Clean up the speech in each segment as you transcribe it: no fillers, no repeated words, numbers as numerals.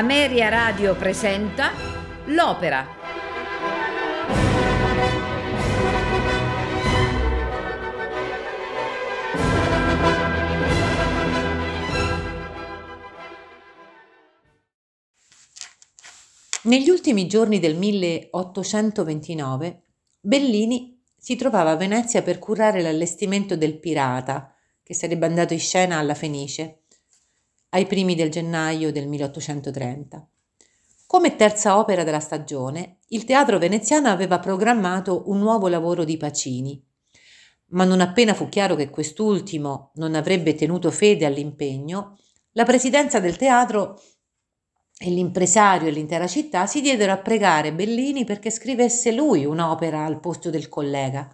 Ameria Radio presenta l'opera. Negli ultimi giorni del 1829 Bellini si trovava a Venezia per curare l'allestimento del Pirata, che sarebbe andato in scena alla Fenice ai primi del gennaio del 1830. Come terza opera della stagione, il teatro veneziano aveva programmato un nuovo lavoro di Pacini, ma non appena fu chiaro che quest'ultimo non avrebbe tenuto fede all'impegno, la presidenza del teatro e l'impresario e l'intera città si diedero a pregare Bellini perché scrivesse lui un'opera al posto del collega.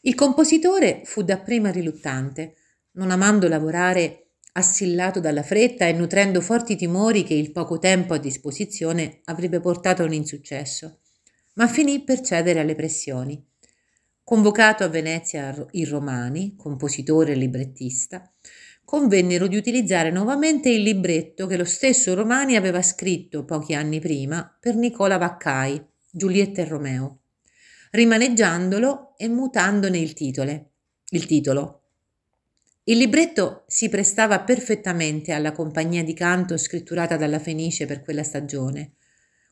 Il compositore fu dapprima riluttante, non amando lavorare assillato dalla fretta e nutrendo forti timori che il poco tempo a disposizione avrebbe portato a un insuccesso, ma finì per cedere alle pressioni. Convocato a Venezia i Romani, compositore e librettista, convennero di utilizzare nuovamente il libretto che lo stesso Romani aveva scritto pochi anni prima per Nicola Vaccai, Giulietta e Romeo, rimaneggiandolo e mutandone il titolo. Il libretto si prestava perfettamente alla compagnia di canto scritturata dalla Fenice per quella stagione,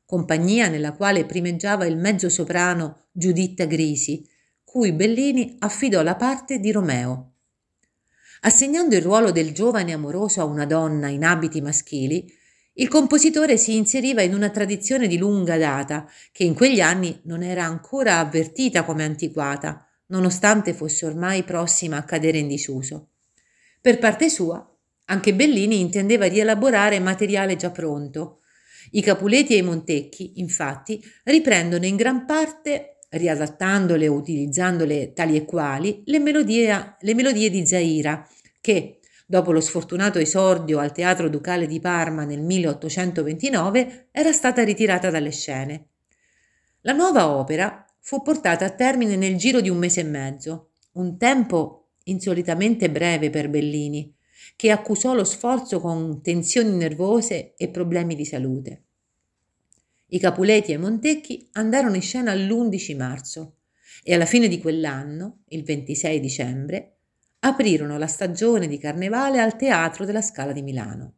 compagnia nella quale primeggiava il mezzosoprano Giuditta Grisi, cui Bellini affidò la parte di Romeo. Assegnando il ruolo del giovane amoroso a una donna in abiti maschili, il compositore si inseriva in una tradizione di lunga data che in quegli anni non era ancora avvertita come antiquata, nonostante fosse ormai prossima a cadere in disuso. Per parte sua, anche Bellini intendeva rielaborare materiale già pronto. I Capuleti e i Montecchi, infatti, riprendono in gran parte, riadattandole o utilizzandole tali e quali, le melodie di Zaira, che, dopo lo sfortunato esordio al Teatro Ducale di Parma nel 1829, era stata ritirata dalle scene. La nuova opera fu portata a termine nel giro di un mese e mezzo, un tempo insolitamente breve per Bellini, che accusò lo sforzo con tensioni nervose e problemi di salute. I Capuleti e i Montecchi andarono in scena l'11 marzo e alla fine di quell'anno, il 26 dicembre, aprirono la stagione di Carnevale al Teatro della Scala di Milano.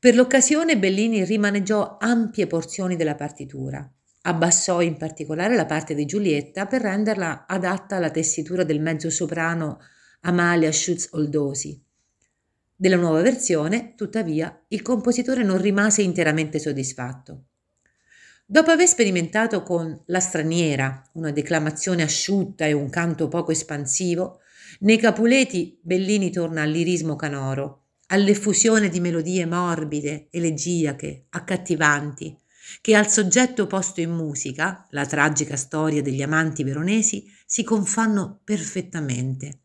Per l'occasione Bellini rimaneggiò ampie porzioni della partitura. Abbassò in particolare la parte di Giulietta per renderla adatta alla tessitura del mezzosoprano Amalia Schutz-Oldosi. Della nuova versione, tuttavia, il compositore non rimase interamente soddisfatto. Dopo aver sperimentato con La straniera una declamazione asciutta e un canto poco espansivo, nei Capuleti Bellini torna al lirismo canoro, all'effusione di melodie morbide, elegiache, accattivanti, che al soggetto posto in musica, la tragica storia degli amanti veronesi, si confanno perfettamente.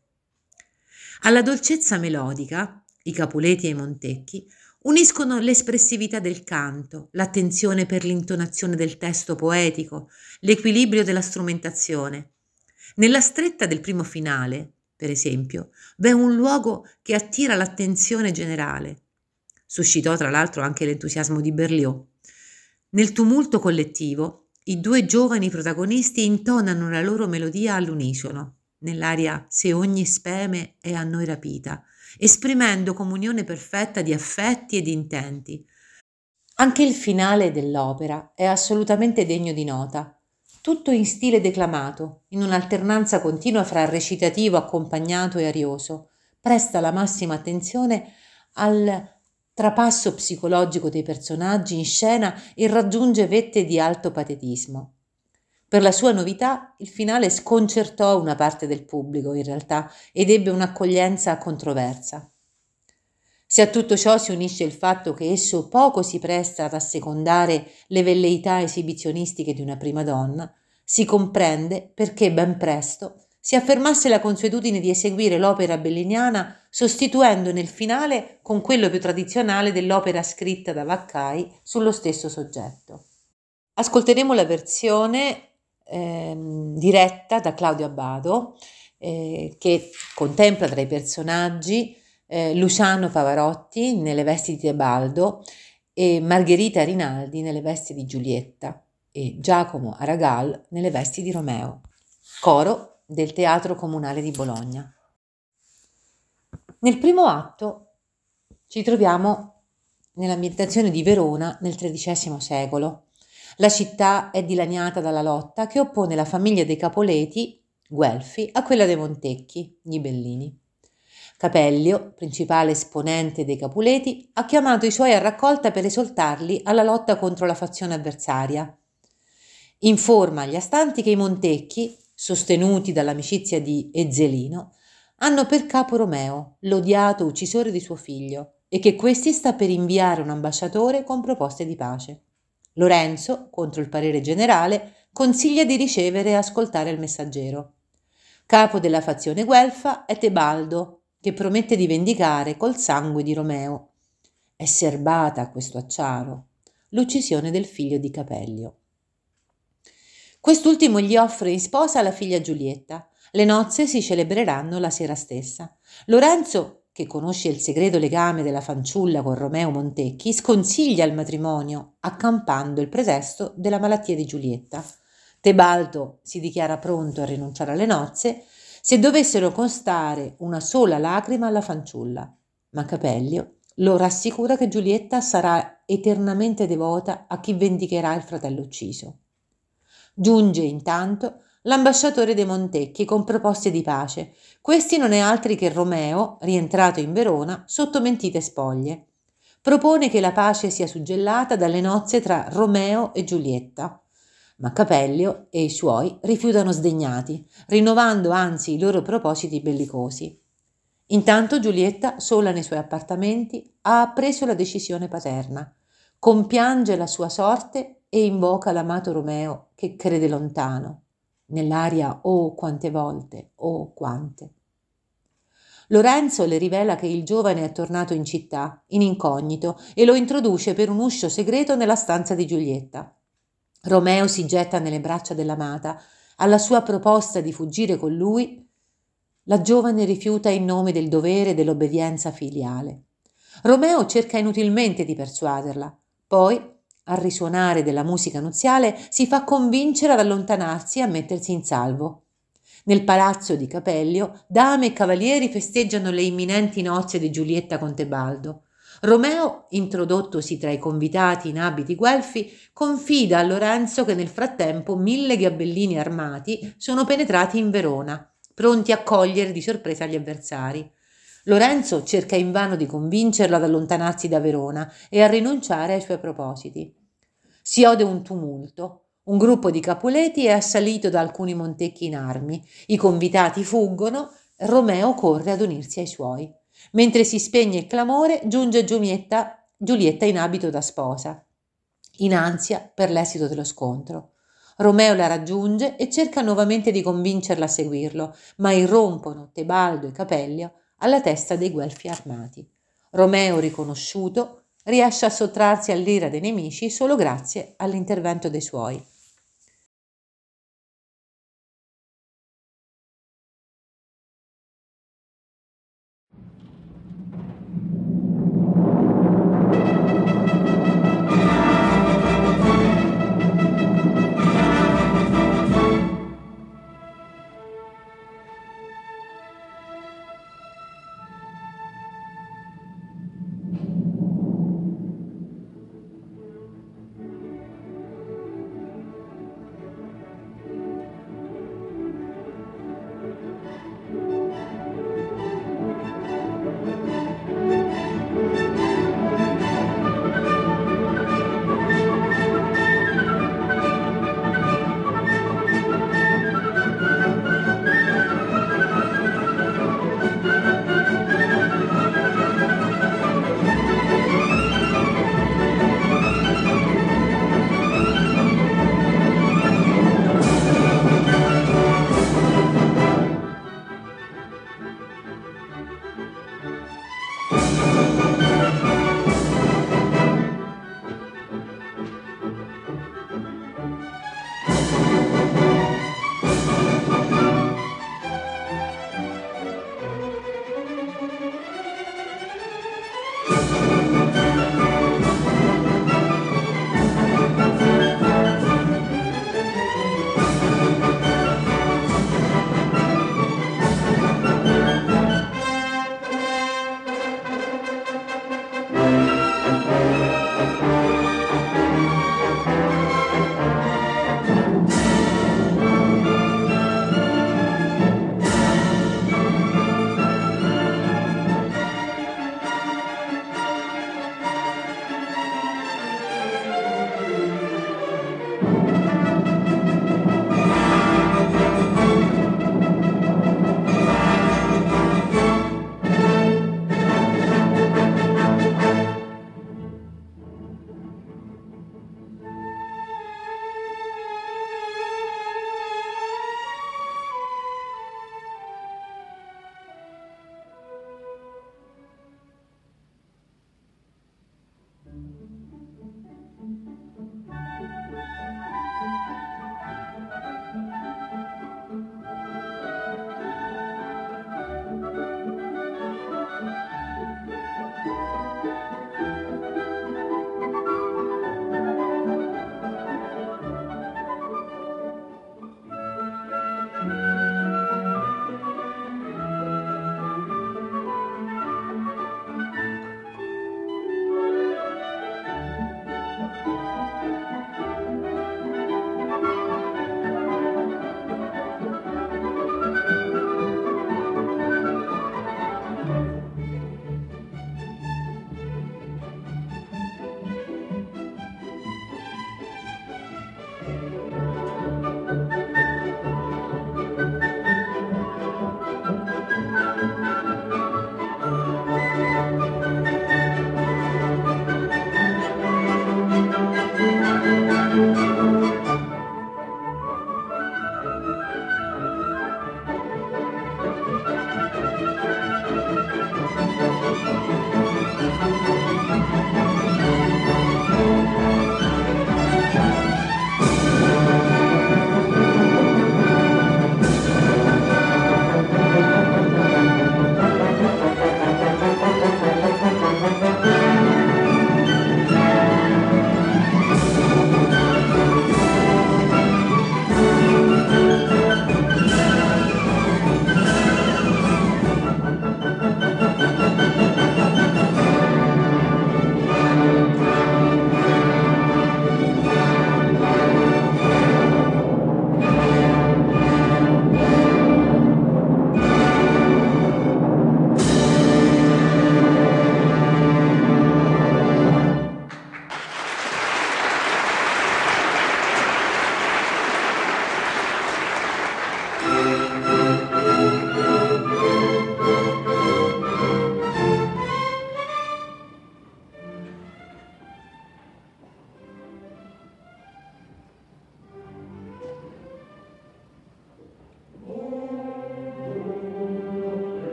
Alla dolcezza melodica, i Capuleti e i Montecchi uniscono l'espressività del canto, l'attenzione per l'intonazione del testo poetico, l'equilibrio della strumentazione. Nella stretta del primo finale, per esempio, v'è un luogo che attira l'attenzione generale. Suscitò tra l'altro anche l'entusiasmo di Berlioz. Nel tumulto collettivo, i due giovani protagonisti intonano la loro melodia all'unisono, nell'aria Se ogni speme è a noi rapita, esprimendo comunione perfetta di affetti e di intenti. Anche il finale dell'opera è assolutamente degno di nota, tutto in stile declamato, in un'alternanza continua fra recitativo accompagnato e arioso, presta la massima attenzione al trapasso psicologico dei personaggi in scena e raggiunge vette di alto patetismo. Per la sua novità, il finale sconcertò una parte del pubblico, in realtà, ed ebbe un'accoglienza controversa. Se a tutto ciò si unisce il fatto che esso poco si presta ad assecondare le velleità esibizionistiche di una prima donna, si comprende perché ben presto si affermasse la consuetudine di eseguire l'opera belliniana sostituendo nel finale con quello più tradizionale dell'opera scritta da Vaccai sullo stesso soggetto. Ascolteremo la versione diretta da Claudio Abbado che contempla tra i personaggi Luciano Pavarotti nelle vesti di Tebaldo e Margherita Rinaldi nelle vesti di Giulietta e Giacomo Aragall nelle vesti di Romeo. Coro del Teatro Comunale di Bologna. Nel primo atto ci troviamo nell'ambientazione di Verona nel XIII secolo. La città è dilaniata dalla lotta che oppone la famiglia dei Capuleti, Guelfi, a quella dei Montecchi, Ghibellini. Capellio, principale esponente dei Capuleti, ha chiamato i suoi a raccolta per esortarli alla lotta contro la fazione avversaria. Informa gli astanti che i Montecchi, sostenuti dall'amicizia di Ezzelino, hanno per capo Romeo, l'odiato uccisore di suo figlio, e che questi sta per inviare un ambasciatore con proposte di pace. Lorenzo, contro il parere generale, consiglia di ricevere e ascoltare il messaggero. Capo della fazione guelfa è Tebaldo, che promette di vendicare col sangue di Romeo. È serbata a questo acciaro l'uccisione del figlio di Capellio. Quest'ultimo gli offre in sposa la figlia Giulietta. Le nozze si celebreranno la sera stessa. Lorenzo, che conosce il segreto legame della fanciulla con Romeo Montecchi, sconsiglia il matrimonio, accampando il pretesto della malattia di Giulietta. Tebaldo si dichiara pronto a rinunciare alle nozze se dovessero costare una sola lacrima alla fanciulla, ma Capellio lo rassicura che Giulietta sarà eternamente devota a chi vendicherà il fratello ucciso. Giunge intanto l'ambasciatore dei Montecchi con proposte di pace. Questi non è altri che Romeo, rientrato in Verona sotto mentite spoglie. Propone che la pace sia suggellata dalle nozze tra Romeo e Giulietta. Ma Capellio e i suoi rifiutano sdegnati, rinnovando anzi i loro propositi bellicosi. Intanto Giulietta, sola nei suoi appartamenti, ha appreso la decisione paterna, compiange la sua sorte e invoca l'amato Romeo che crede lontano, nell'aria «Oh quante volte, oh quante». Lorenzo le rivela che il giovane è tornato in città, in incognito, e lo introduce per un uscio segreto nella stanza di Giulietta. Romeo si getta nelle braccia dell'amata. Alla sua proposta di fuggire con lui, la giovane rifiuta in nome del dovere e dell'obbedienza filiale. Romeo cerca inutilmente di persuaderla. Poi, al risuonare della musica nuziale, si fa convincere ad allontanarsi e a mettersi in salvo. Nel palazzo di Capellio, dame e cavalieri festeggiano le imminenti nozze di Giulietta con Tebaldo. Romeo, introdottosi tra i convitati in abiti guelfi, confida a Lorenzo che nel frattempo 1000 ghibellini armati sono penetrati in Verona, pronti a cogliere di sorpresa gli avversari. Lorenzo cerca invano di convincerlo ad allontanarsi da Verona e a rinunciare ai suoi propositi. Si ode un tumulto. Un gruppo di Capuleti è assalito da alcuni Montecchi in armi. I convitati fuggono, Romeo corre ad unirsi ai suoi. Mentre si spegne il clamore, giunge Giulietta in abito da sposa, in ansia per l'esito dello scontro. Romeo la raggiunge e cerca nuovamente di convincerla a seguirlo, ma irrompono Tebaldo e Capellio alla testa dei guelfi armati. Romeo, riconosciuto, riesce a sottrarsi all'ira dei nemici solo grazie all'intervento dei suoi.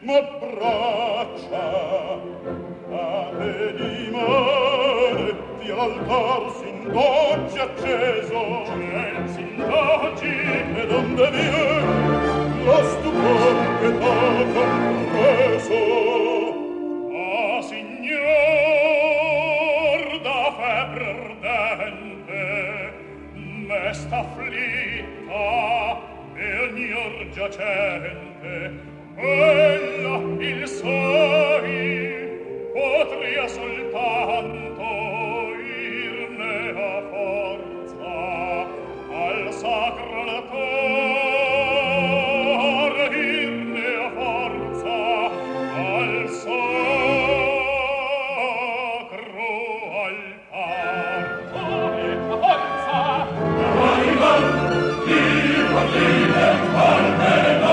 m'abbraccia, a me di mare di altar s'indoggi acceso, ciel s'indoggi, e donde vien lo stupor che t'ha compreso. Ah, signor, da febbre ardente m'est afflitta, e ogni or giacente ella il sai potria soltanto irne a forza al sacro altar, irne a forza al sacro altar, irne a forza arrivan il partire al velo.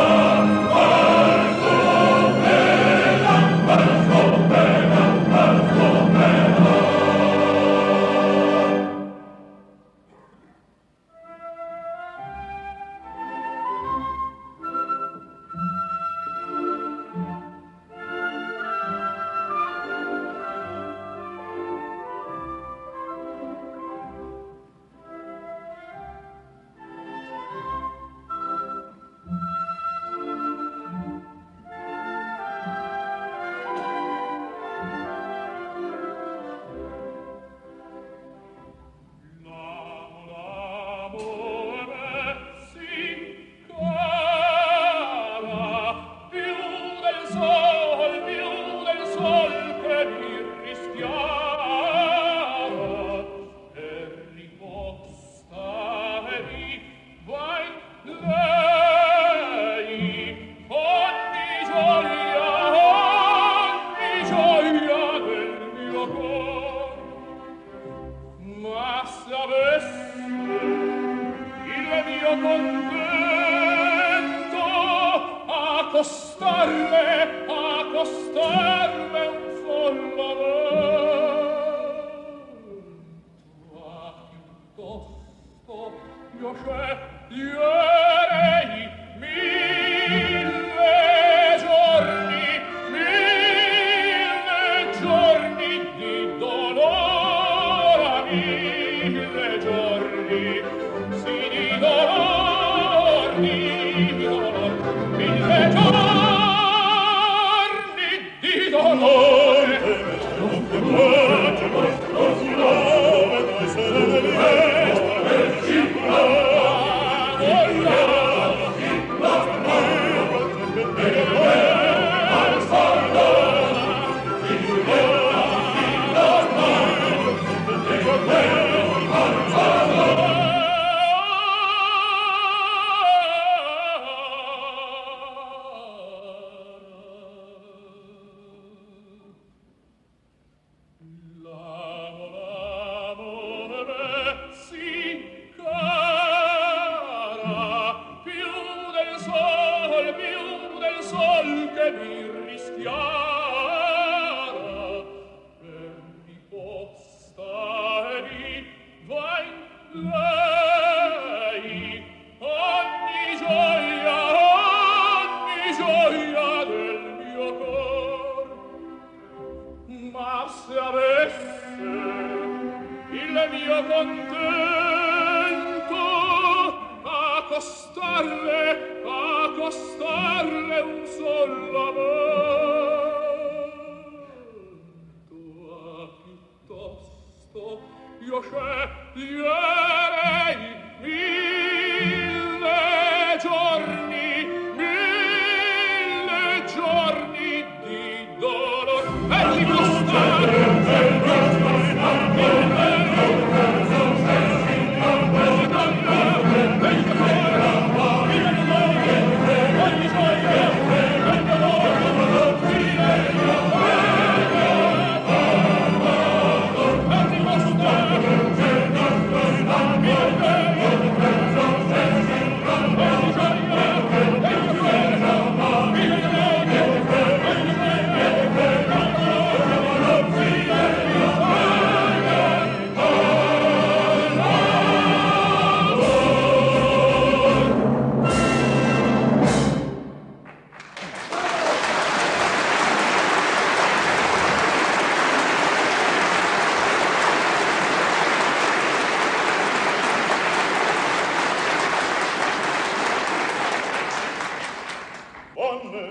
Io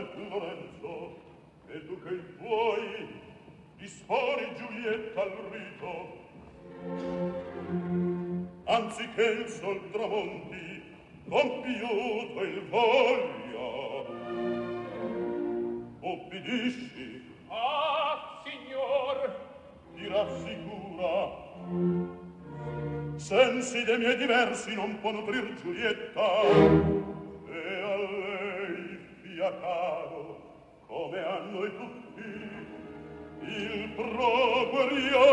te, Lorenzo, e tu che il vuoi, disponi Giulietta al rito. Anziché il sol tramonti, compiuto il voglia, obbedisci. Ah, signor! Ti rassicura. Sensi dei miei diversi non può nutrir Giulietta, e a lei fia caro, come a noi tutti, il proguerrier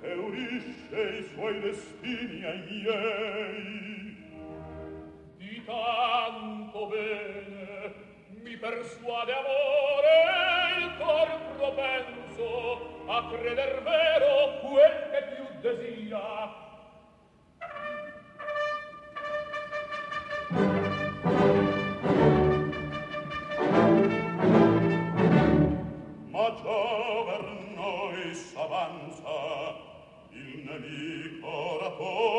che unisce i suoi destini ai miei. Di tanto bene mi persuade amore il cor propenso a creder vero quel che più desira. Ma già per noi s'avanza il nemico orator.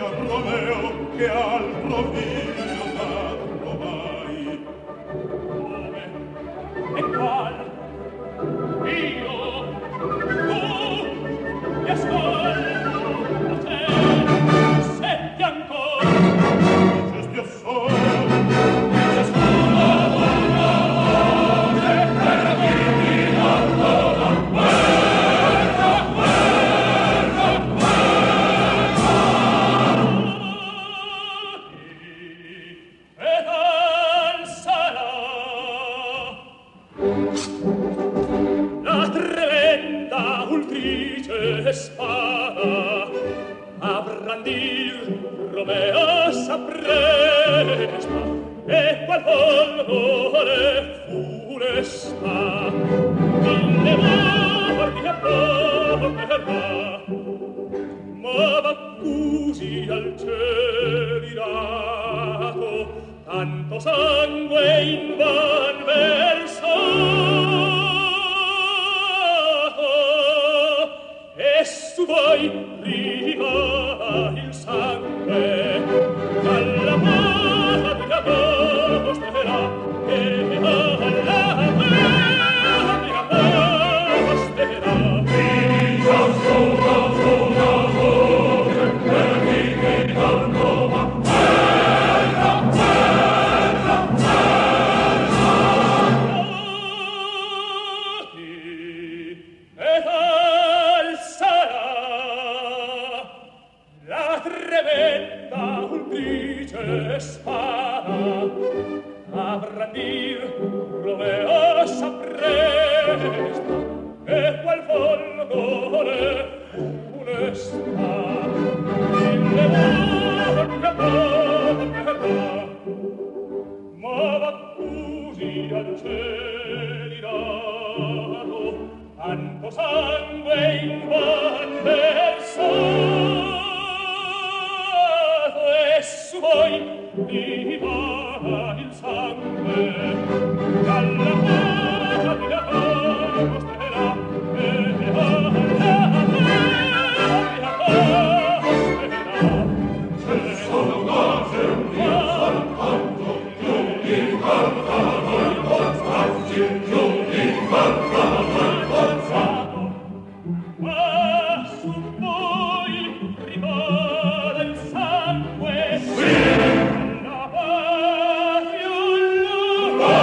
signor Romeo, che al prodigio tanto mai. Come? E qual? Io? Tu? Ti ascolto a te? Senti ancora? Gesti a sole? Romeo s'appresta e qual volore funesta mille morti apporterà, ma v'accusi al cielo irato tanto sangue in van versato e su voi riva il sangue alla madre posterà e alla madre posterà mi sono per me che torno ma spara avrà dir Romeo s'appresta e qual folgore funesta mille morte ma v'accusi al ciel irato tanto sangue in van versato e su voi viva il sangue dalla faccia di la mostrerà e la mostrerà se sono cose un mio soltanto tu di guarda noi pozzarci tu di guarda noi pozzato ma su voi riva del sangue sì. Oh!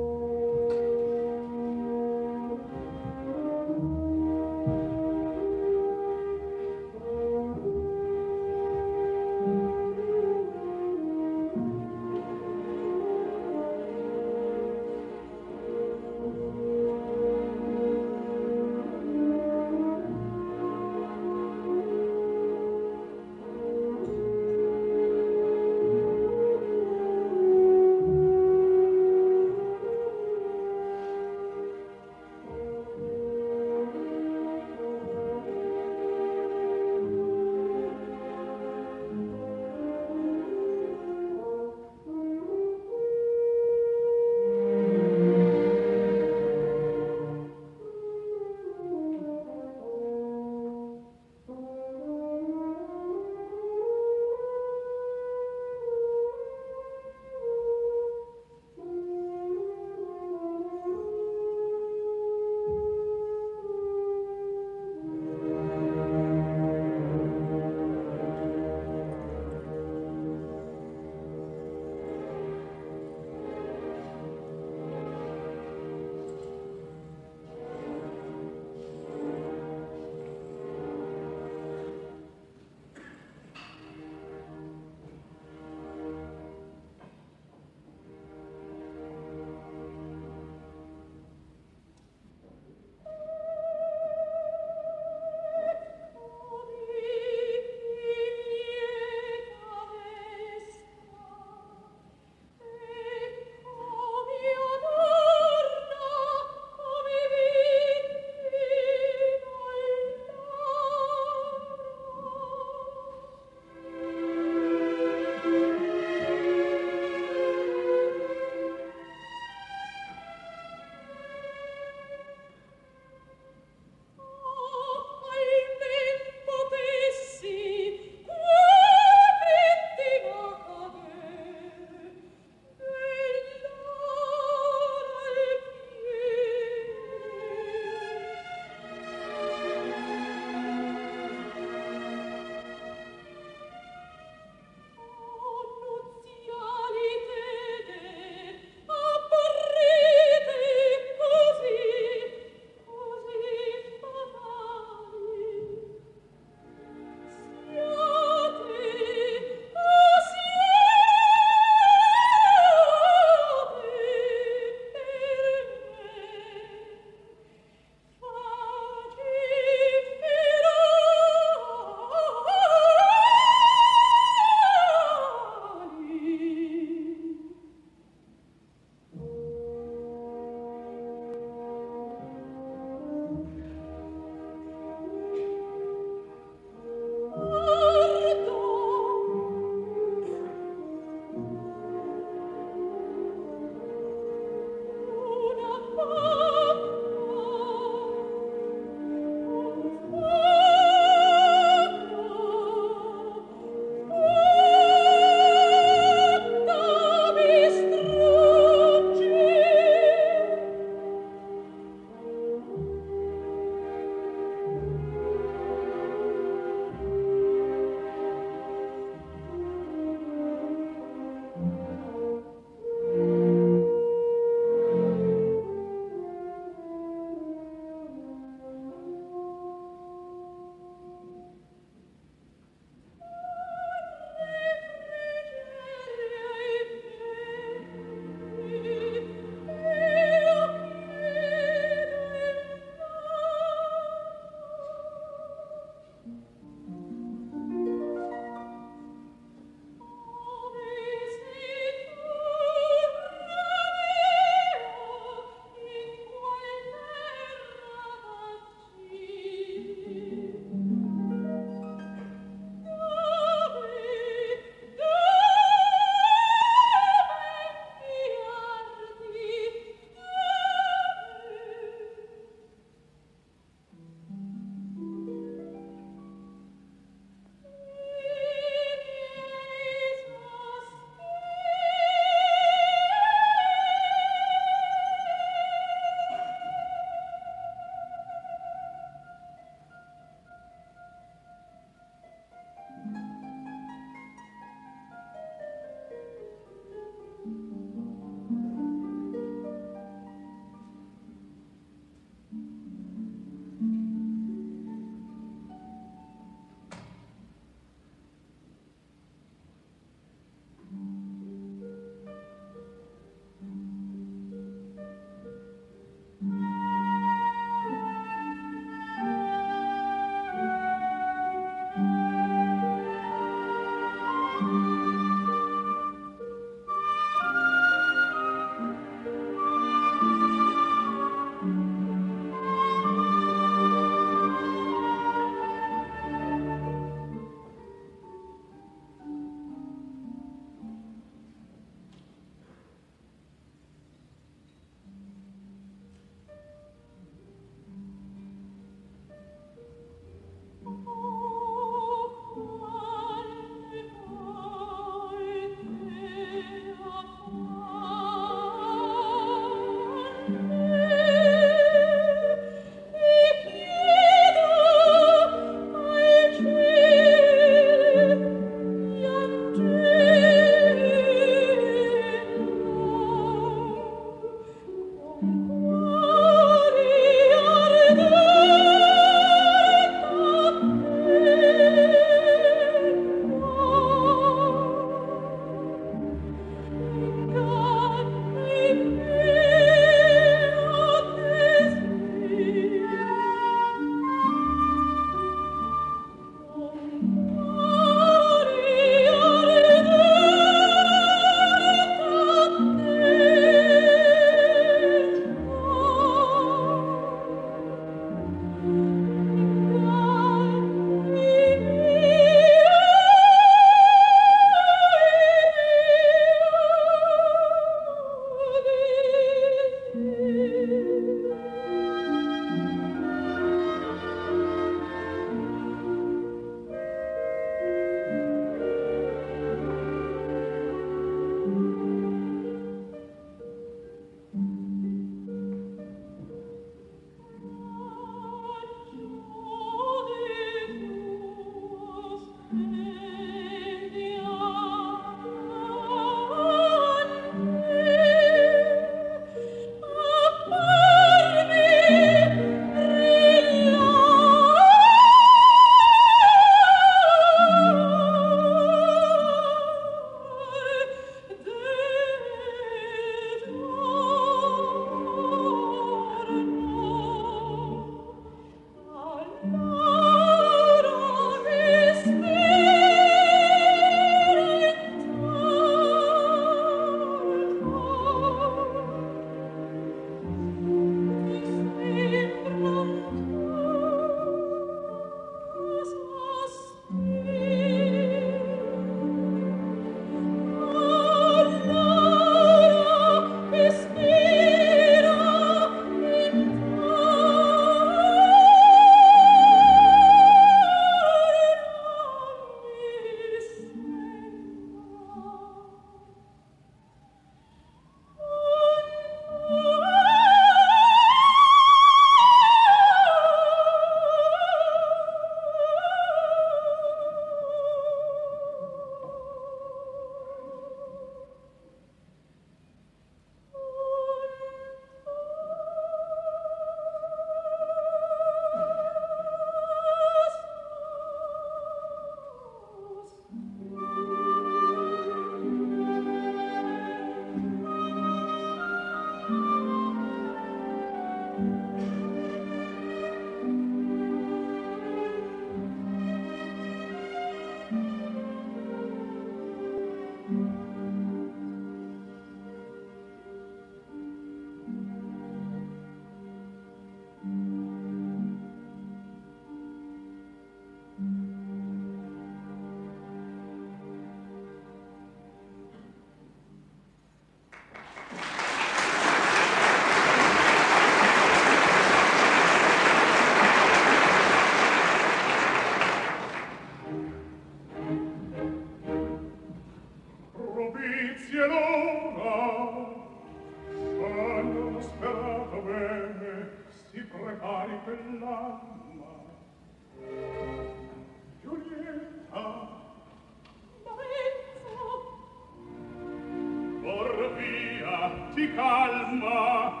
ti calma.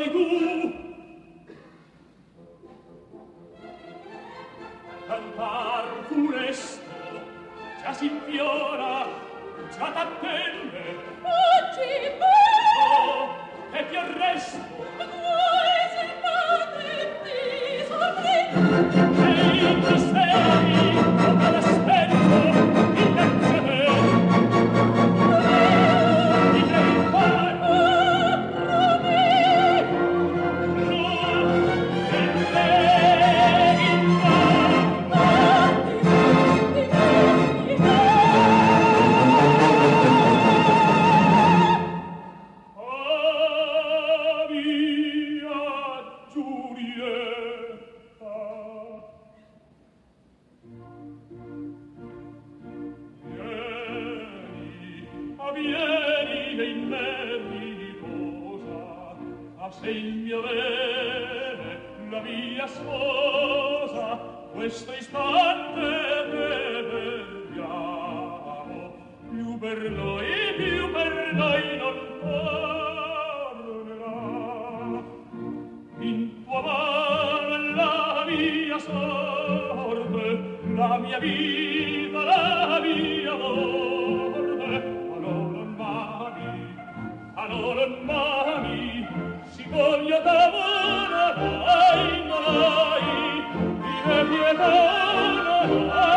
Una laina, laina, laina,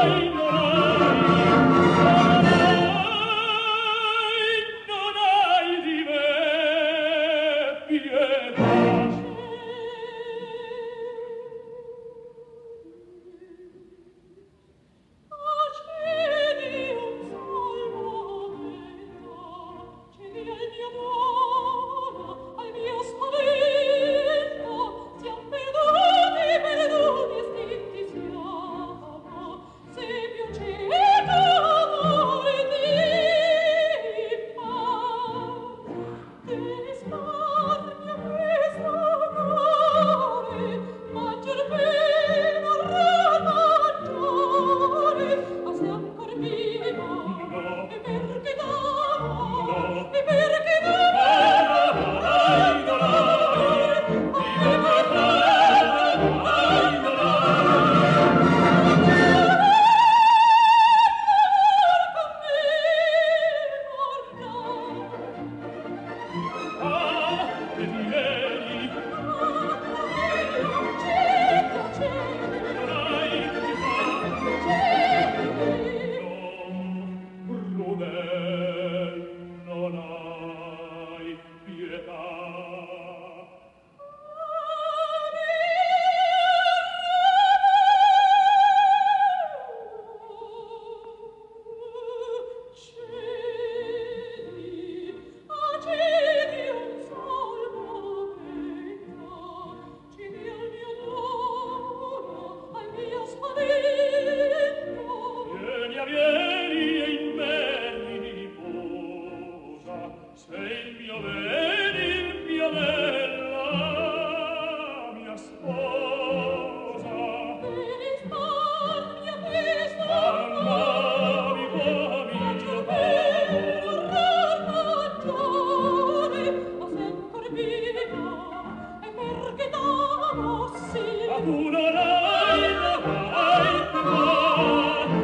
laina,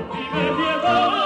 laina, laina,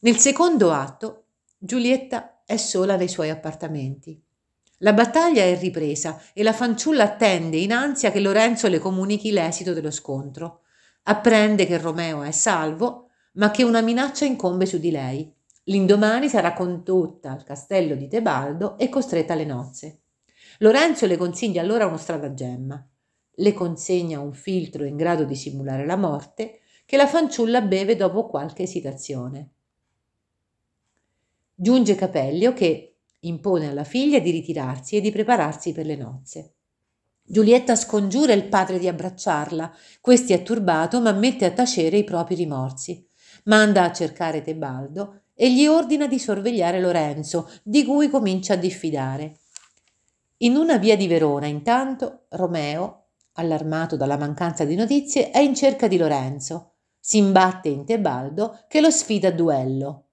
Nel secondo atto, Giulietta è sola nei suoi appartamenti. La battaglia è ripresa e la fanciulla attende in ansia che Lorenzo le comunichi l'esito dello scontro. Apprende che Romeo è salvo, ma che una minaccia incombe su di lei. L'indomani sarà condotta al castello di Tebaldo e costretta alle nozze. Lorenzo le consiglia allora uno stratagemma. Le consegna un filtro in grado di simulare la morte, che la fanciulla beve dopo qualche esitazione. Giunge Capellio che impone alla figlia di ritirarsi e di prepararsi per le nozze. Giulietta scongiura il padre di abbracciarla. Questi è turbato ma mette a tacere i propri rimorsi. Manda a cercare Tebaldo e gli ordina di sorvegliare Lorenzo, di cui comincia a diffidare. In una via di Verona, intanto, Romeo, allarmato dalla mancanza di notizie, è in cerca di Lorenzo. Si imbatte in Tebaldo che lo sfida a duello.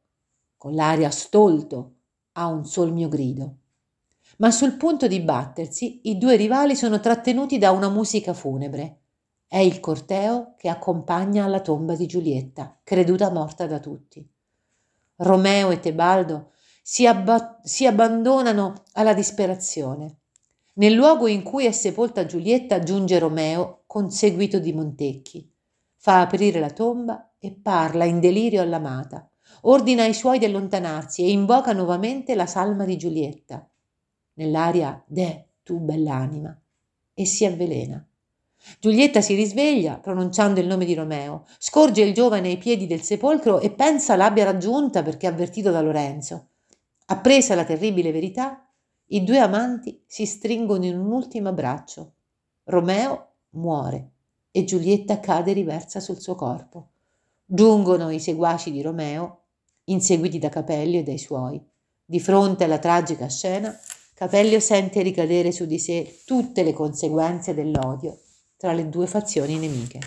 Con l'aria stolto ha un solmio grido. Ma sul punto di battersi, i due rivali sono trattenuti da una musica funebre. È il corteo che accompagna alla tomba di Giulietta, creduta morta da tutti. Romeo e Tebaldo si abbandonano alla disperazione. Nel luogo in cui è sepolta Giulietta giunge Romeo, conseguito di Montecchi. Fa aprire la tomba e parla in delirio all'amata. Ordina ai suoi di allontanarsi e invoca nuovamente la salma di Giulietta. Nell'aria de tu bell'anima, e si avvelena. Giulietta si risveglia pronunciando il nome di Romeo, scorge il giovane ai piedi del sepolcro e pensa l'abbia raggiunta perché avvertito da Lorenzo. Appresa la terribile verità, i due amanti si stringono in un ultimo abbraccio. Romeo muore e Giulietta cade riversa sul suo corpo. Giungono i seguaci di Romeo, inseguiti da Capellio e dai suoi. Di fronte alla tragica scena, Capellio sente ricadere su di sé tutte le conseguenze dell'odio tra le due fazioni nemiche.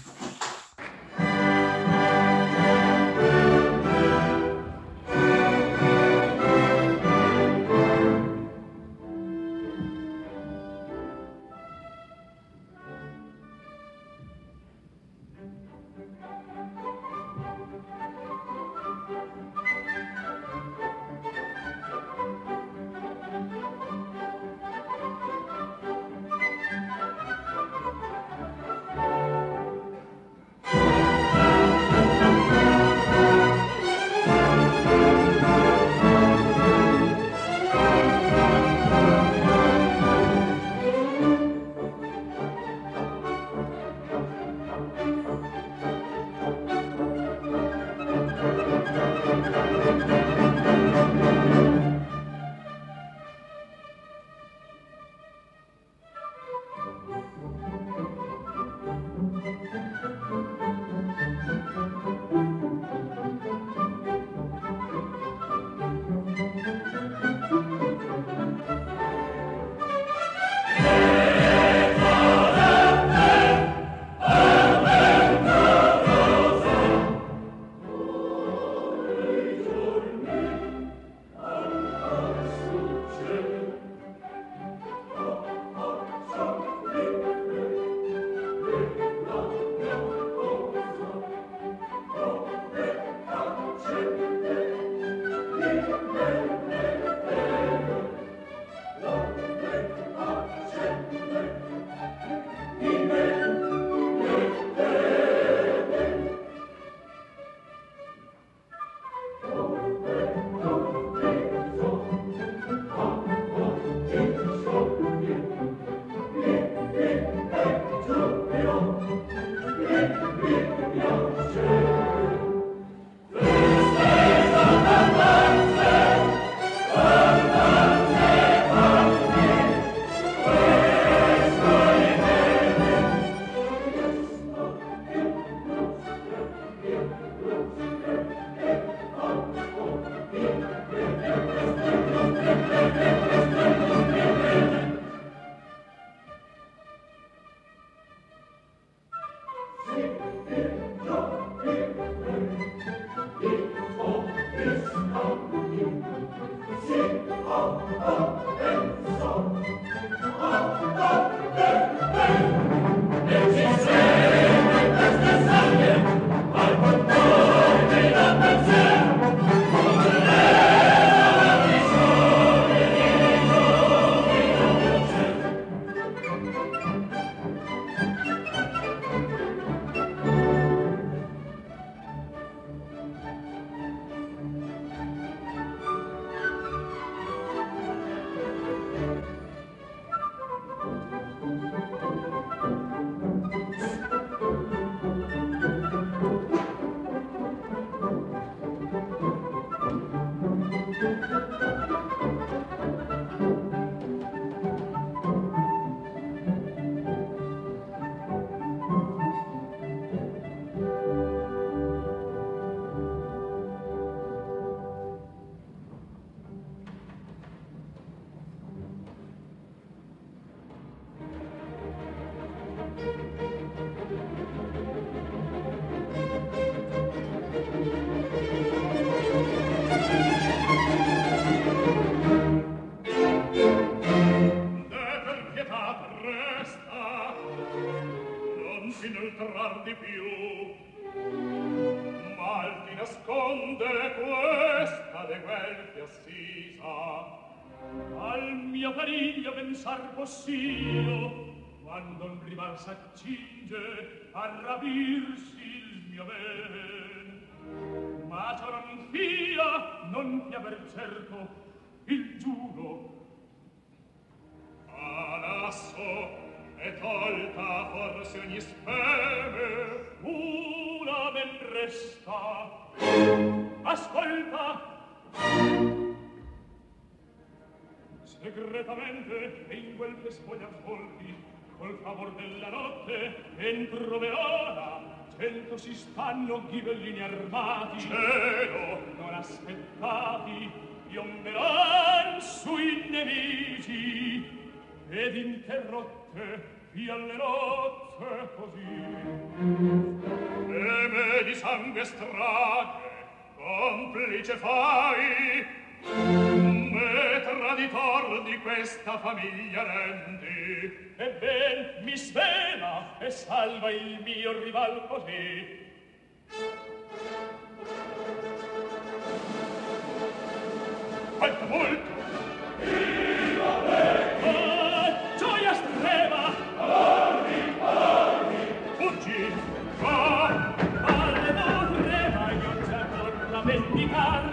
inoltrar di più, mal ti nascondere questa leguelfe assisa. Al mio periglio pensar possio, quando un rival s'accinge a rapirsi il mio ben. Ma ciò non fia, non fia per certo, il giuro. Adesso è tolta forse ogni speme, una ben resta. Ascolta! Segretamente e in quel che spoglia volti, col favor della notte, entro Verona, 100 si stanno ghibellini armati. Cielo! Non aspettati, piomberan sui nemici, ed interrotte via le nozze così. E me di sangue strage, complice fai, me traditor di questa famiglia rendi. Ebben mi svela e salva il mio rival così. Quanto molto! Viva Vecchi! Oh, gioia strema! Corri, corri! Fuggi! Corri! Alle vostre, ma io già torno a vendicarmi!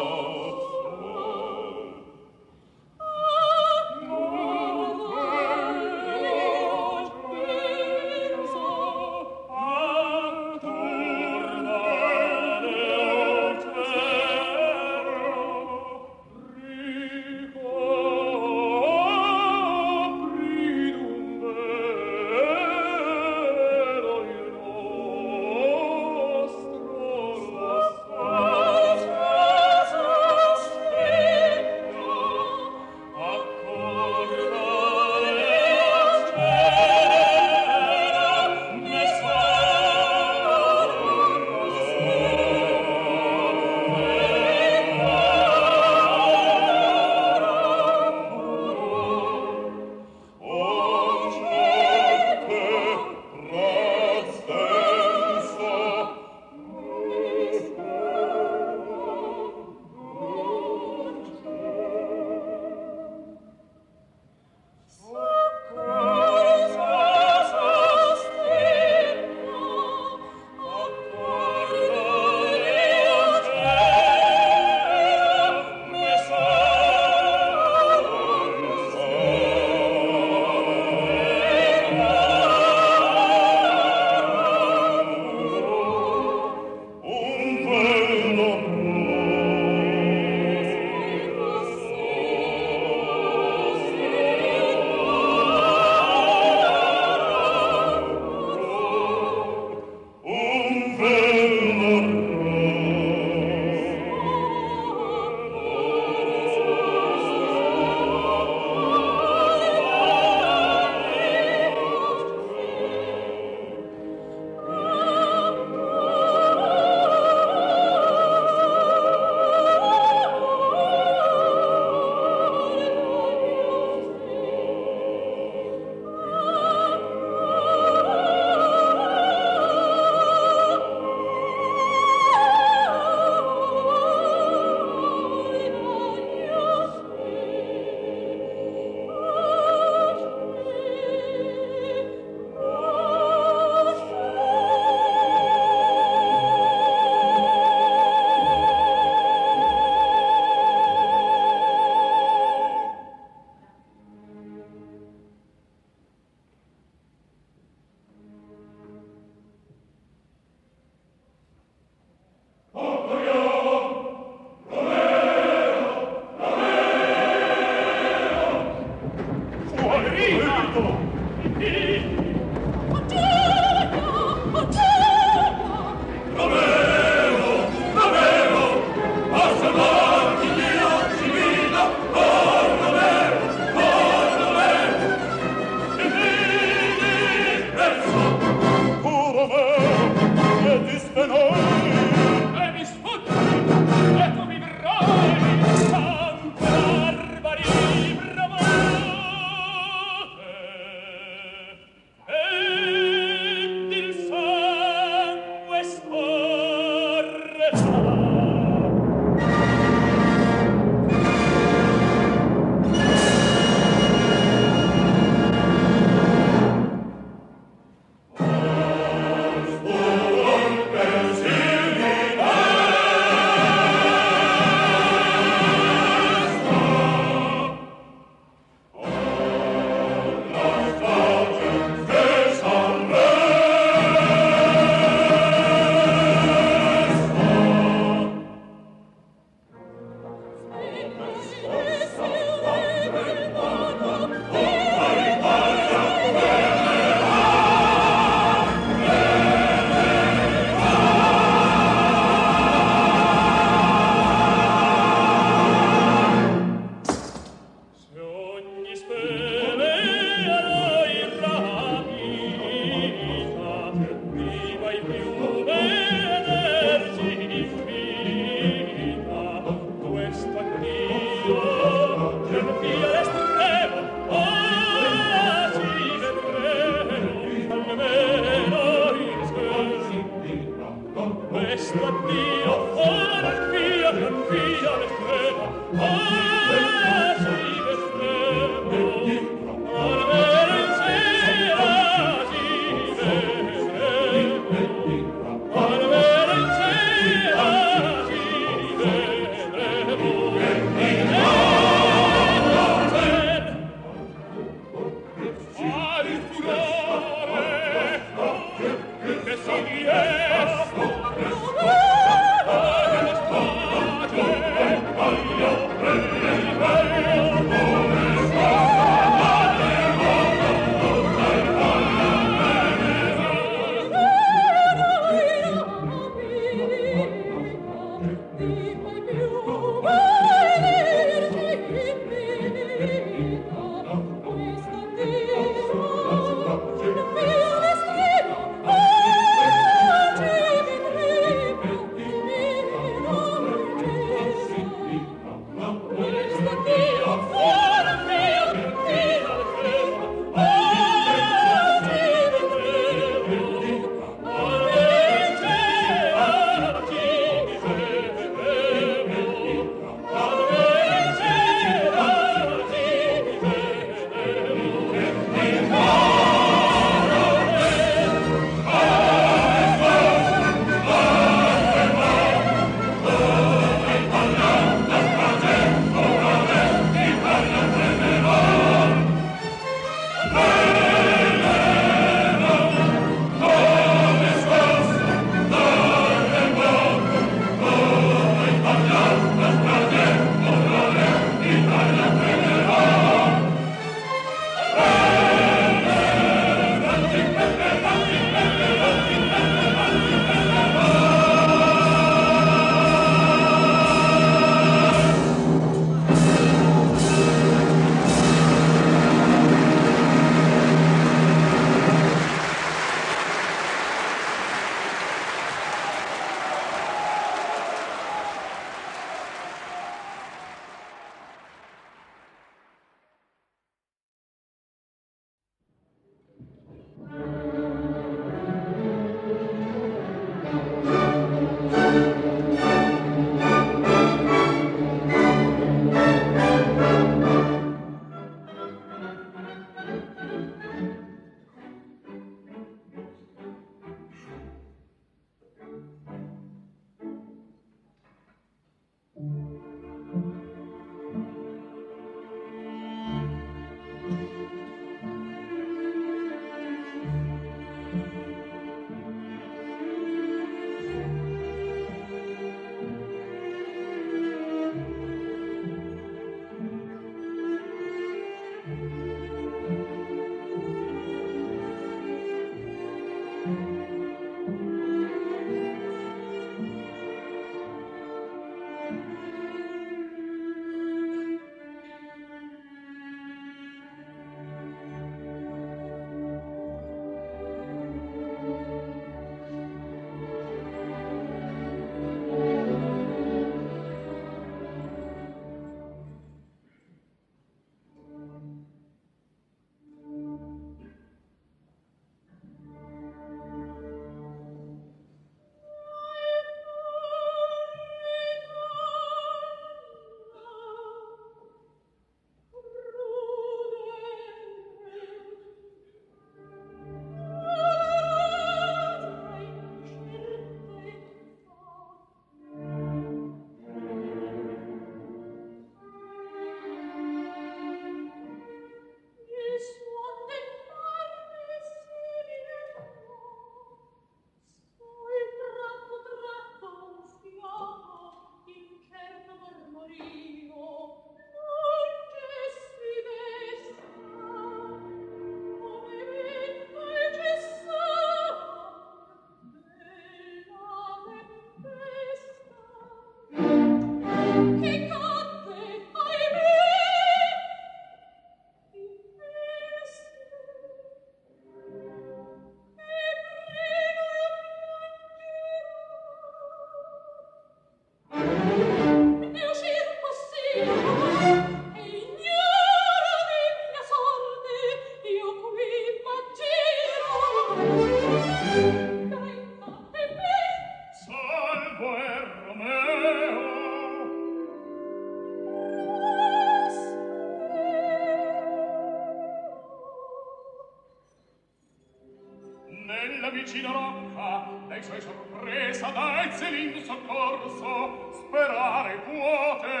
senza da Ezzelin soccorso sperare puote,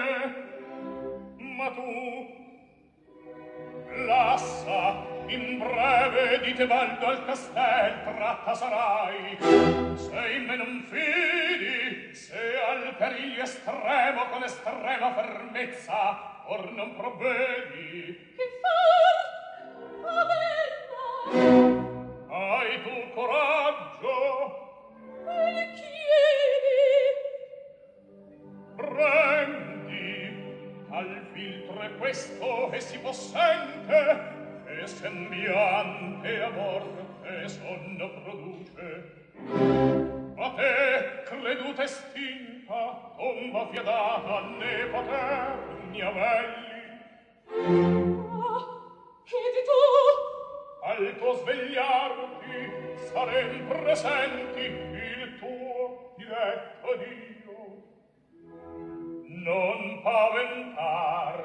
ma tu lassa in breve di Tebaldo al castel tratta sarai, se in me non fidi, se al periglio estremo con estrema fermezza or non provvedi, che far averla hai tu coraggio e chiedi, prendi al filtre questo e si possente e sembiante amor e sonno produce, a te creduta estinta tomba fiatata né paterni avelli, chiedi tu al tuo svegliarti sarem presenti il tuo diretto Dio, non paventar,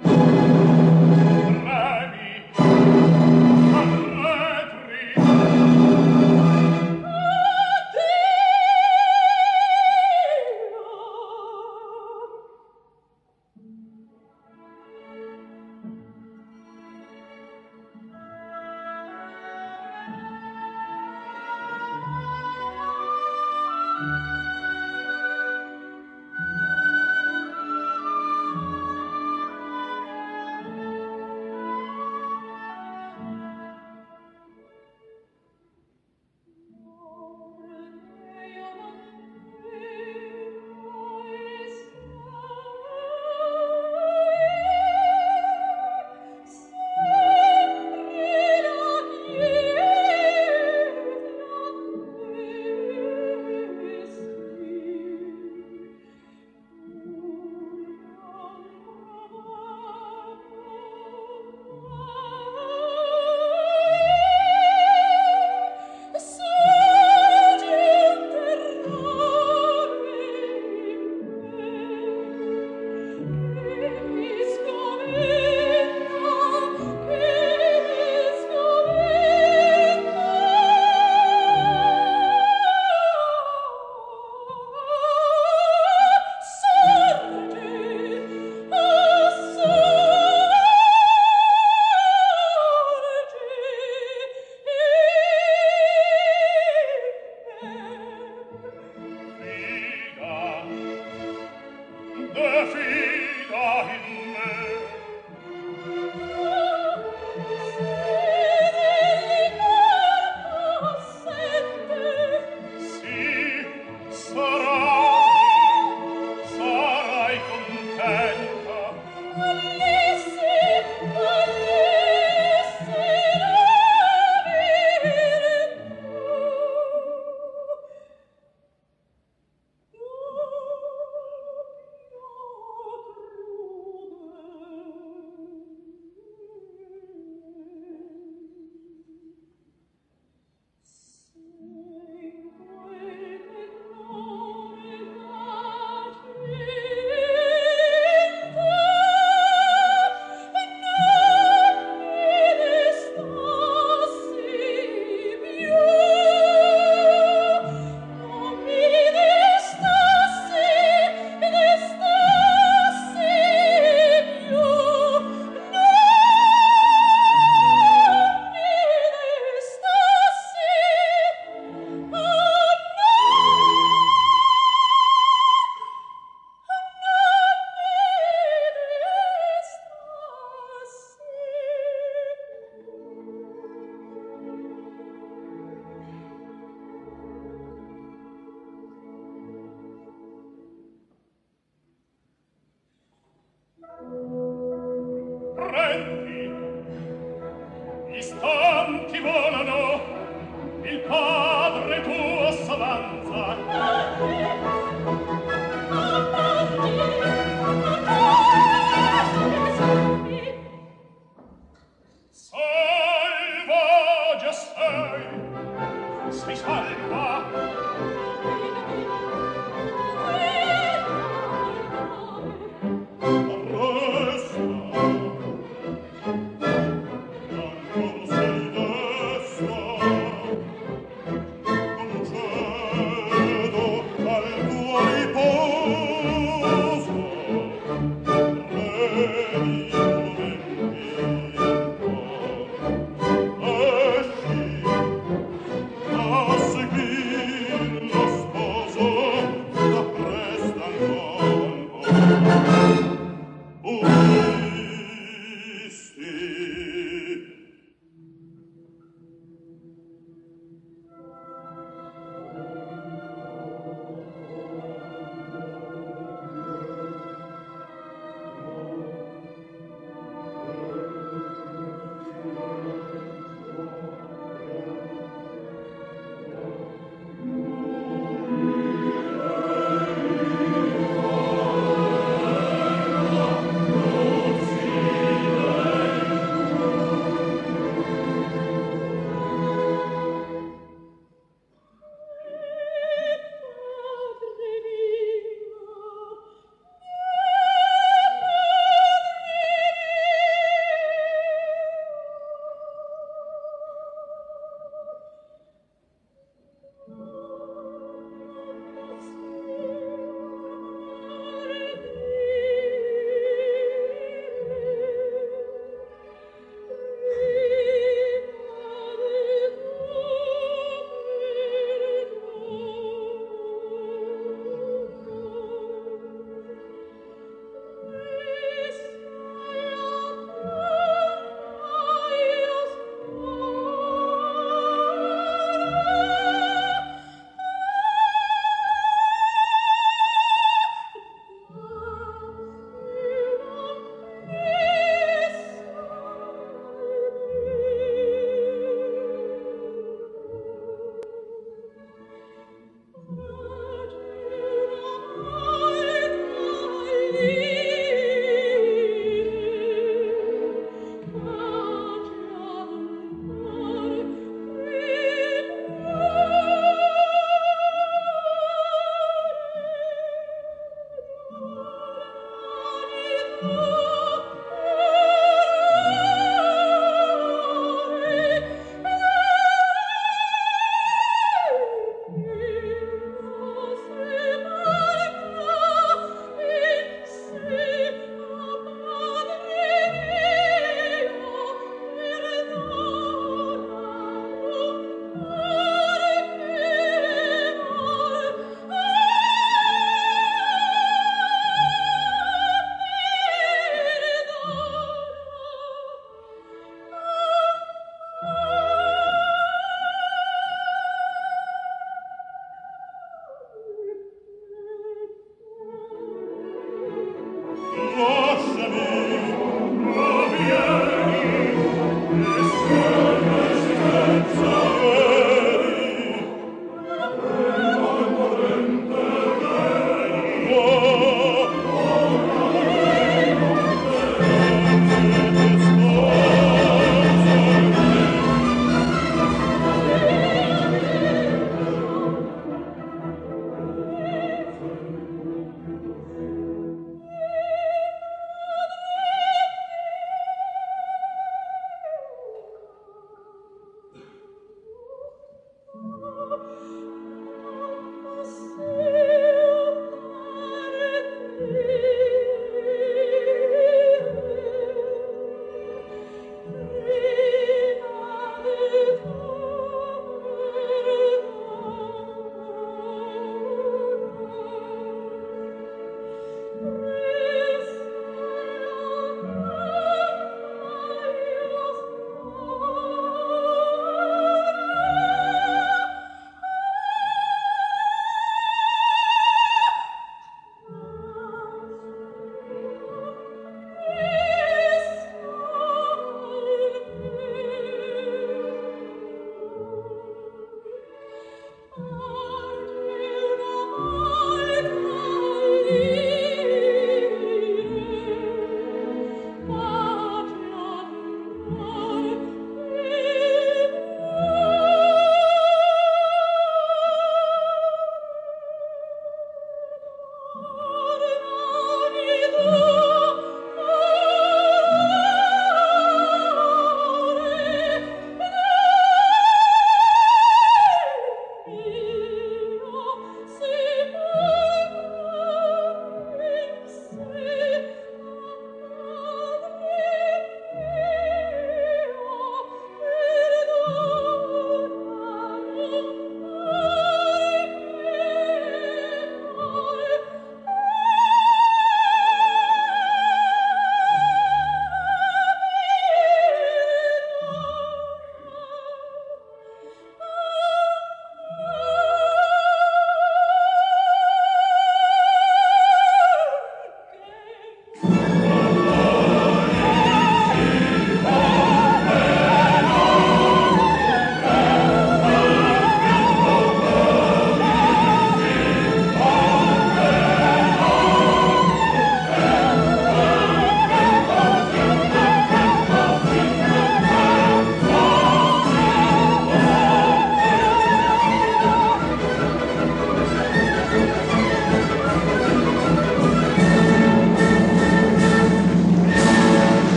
brevi, arretri,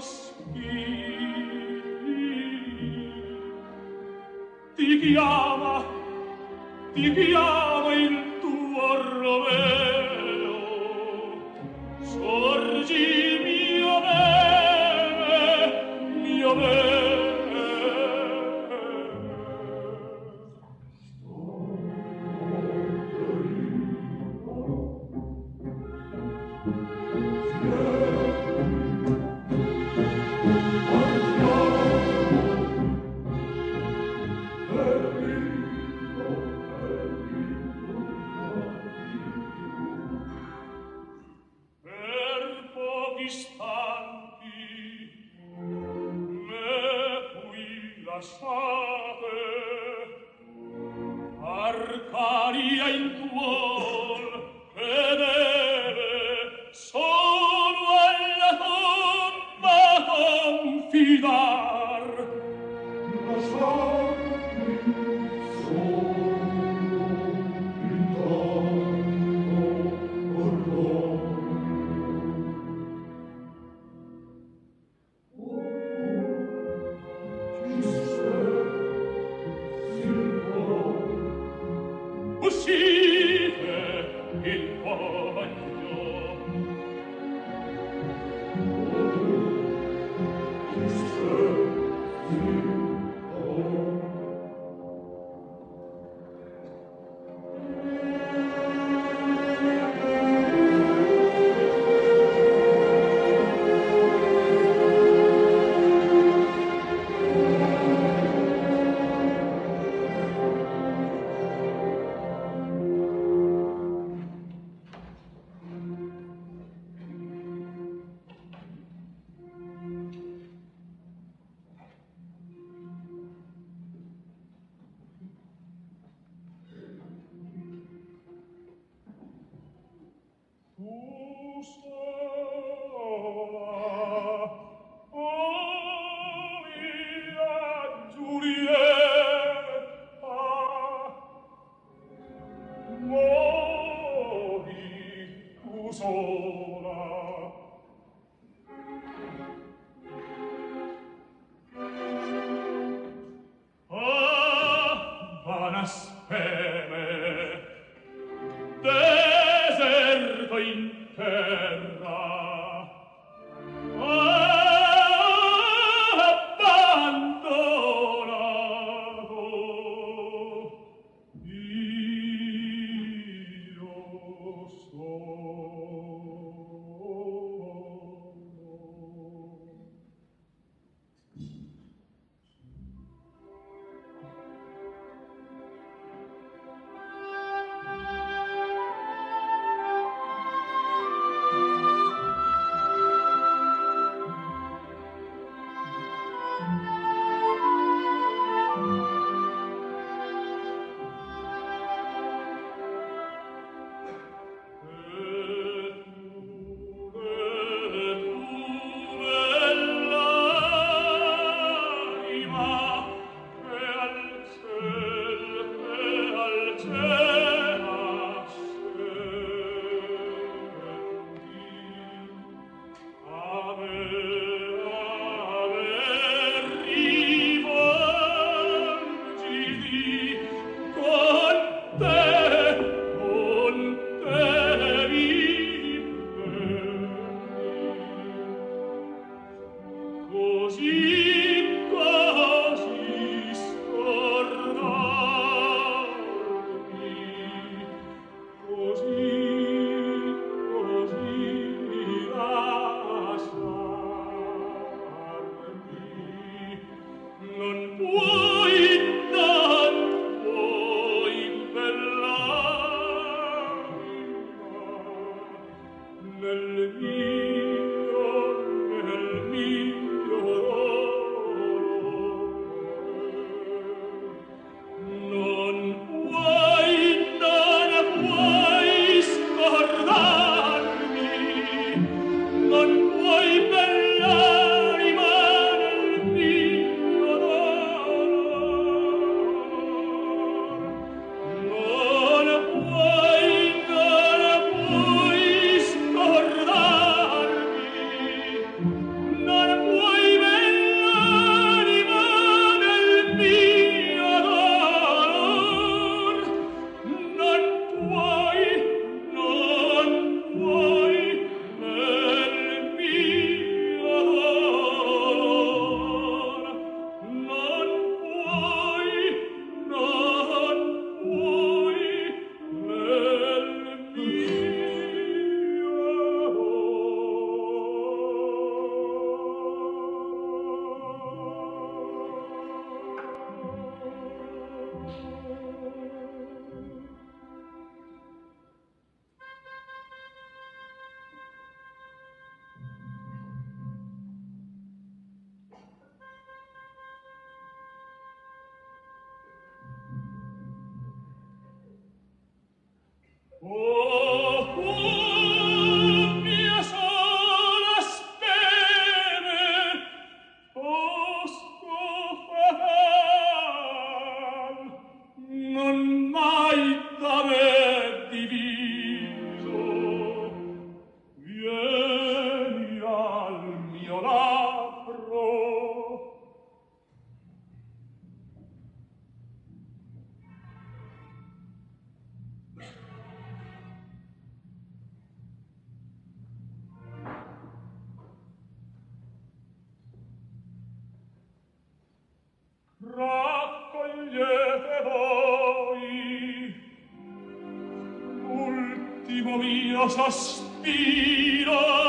sospiri. Ti chiama il tuo Romeo, sorgi mio bene, l'apro. Raccogliete voi l'ultimo mio sospiro.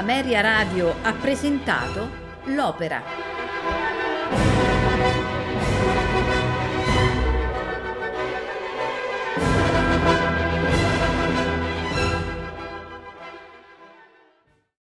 Ameria Radio ha presentato l'opera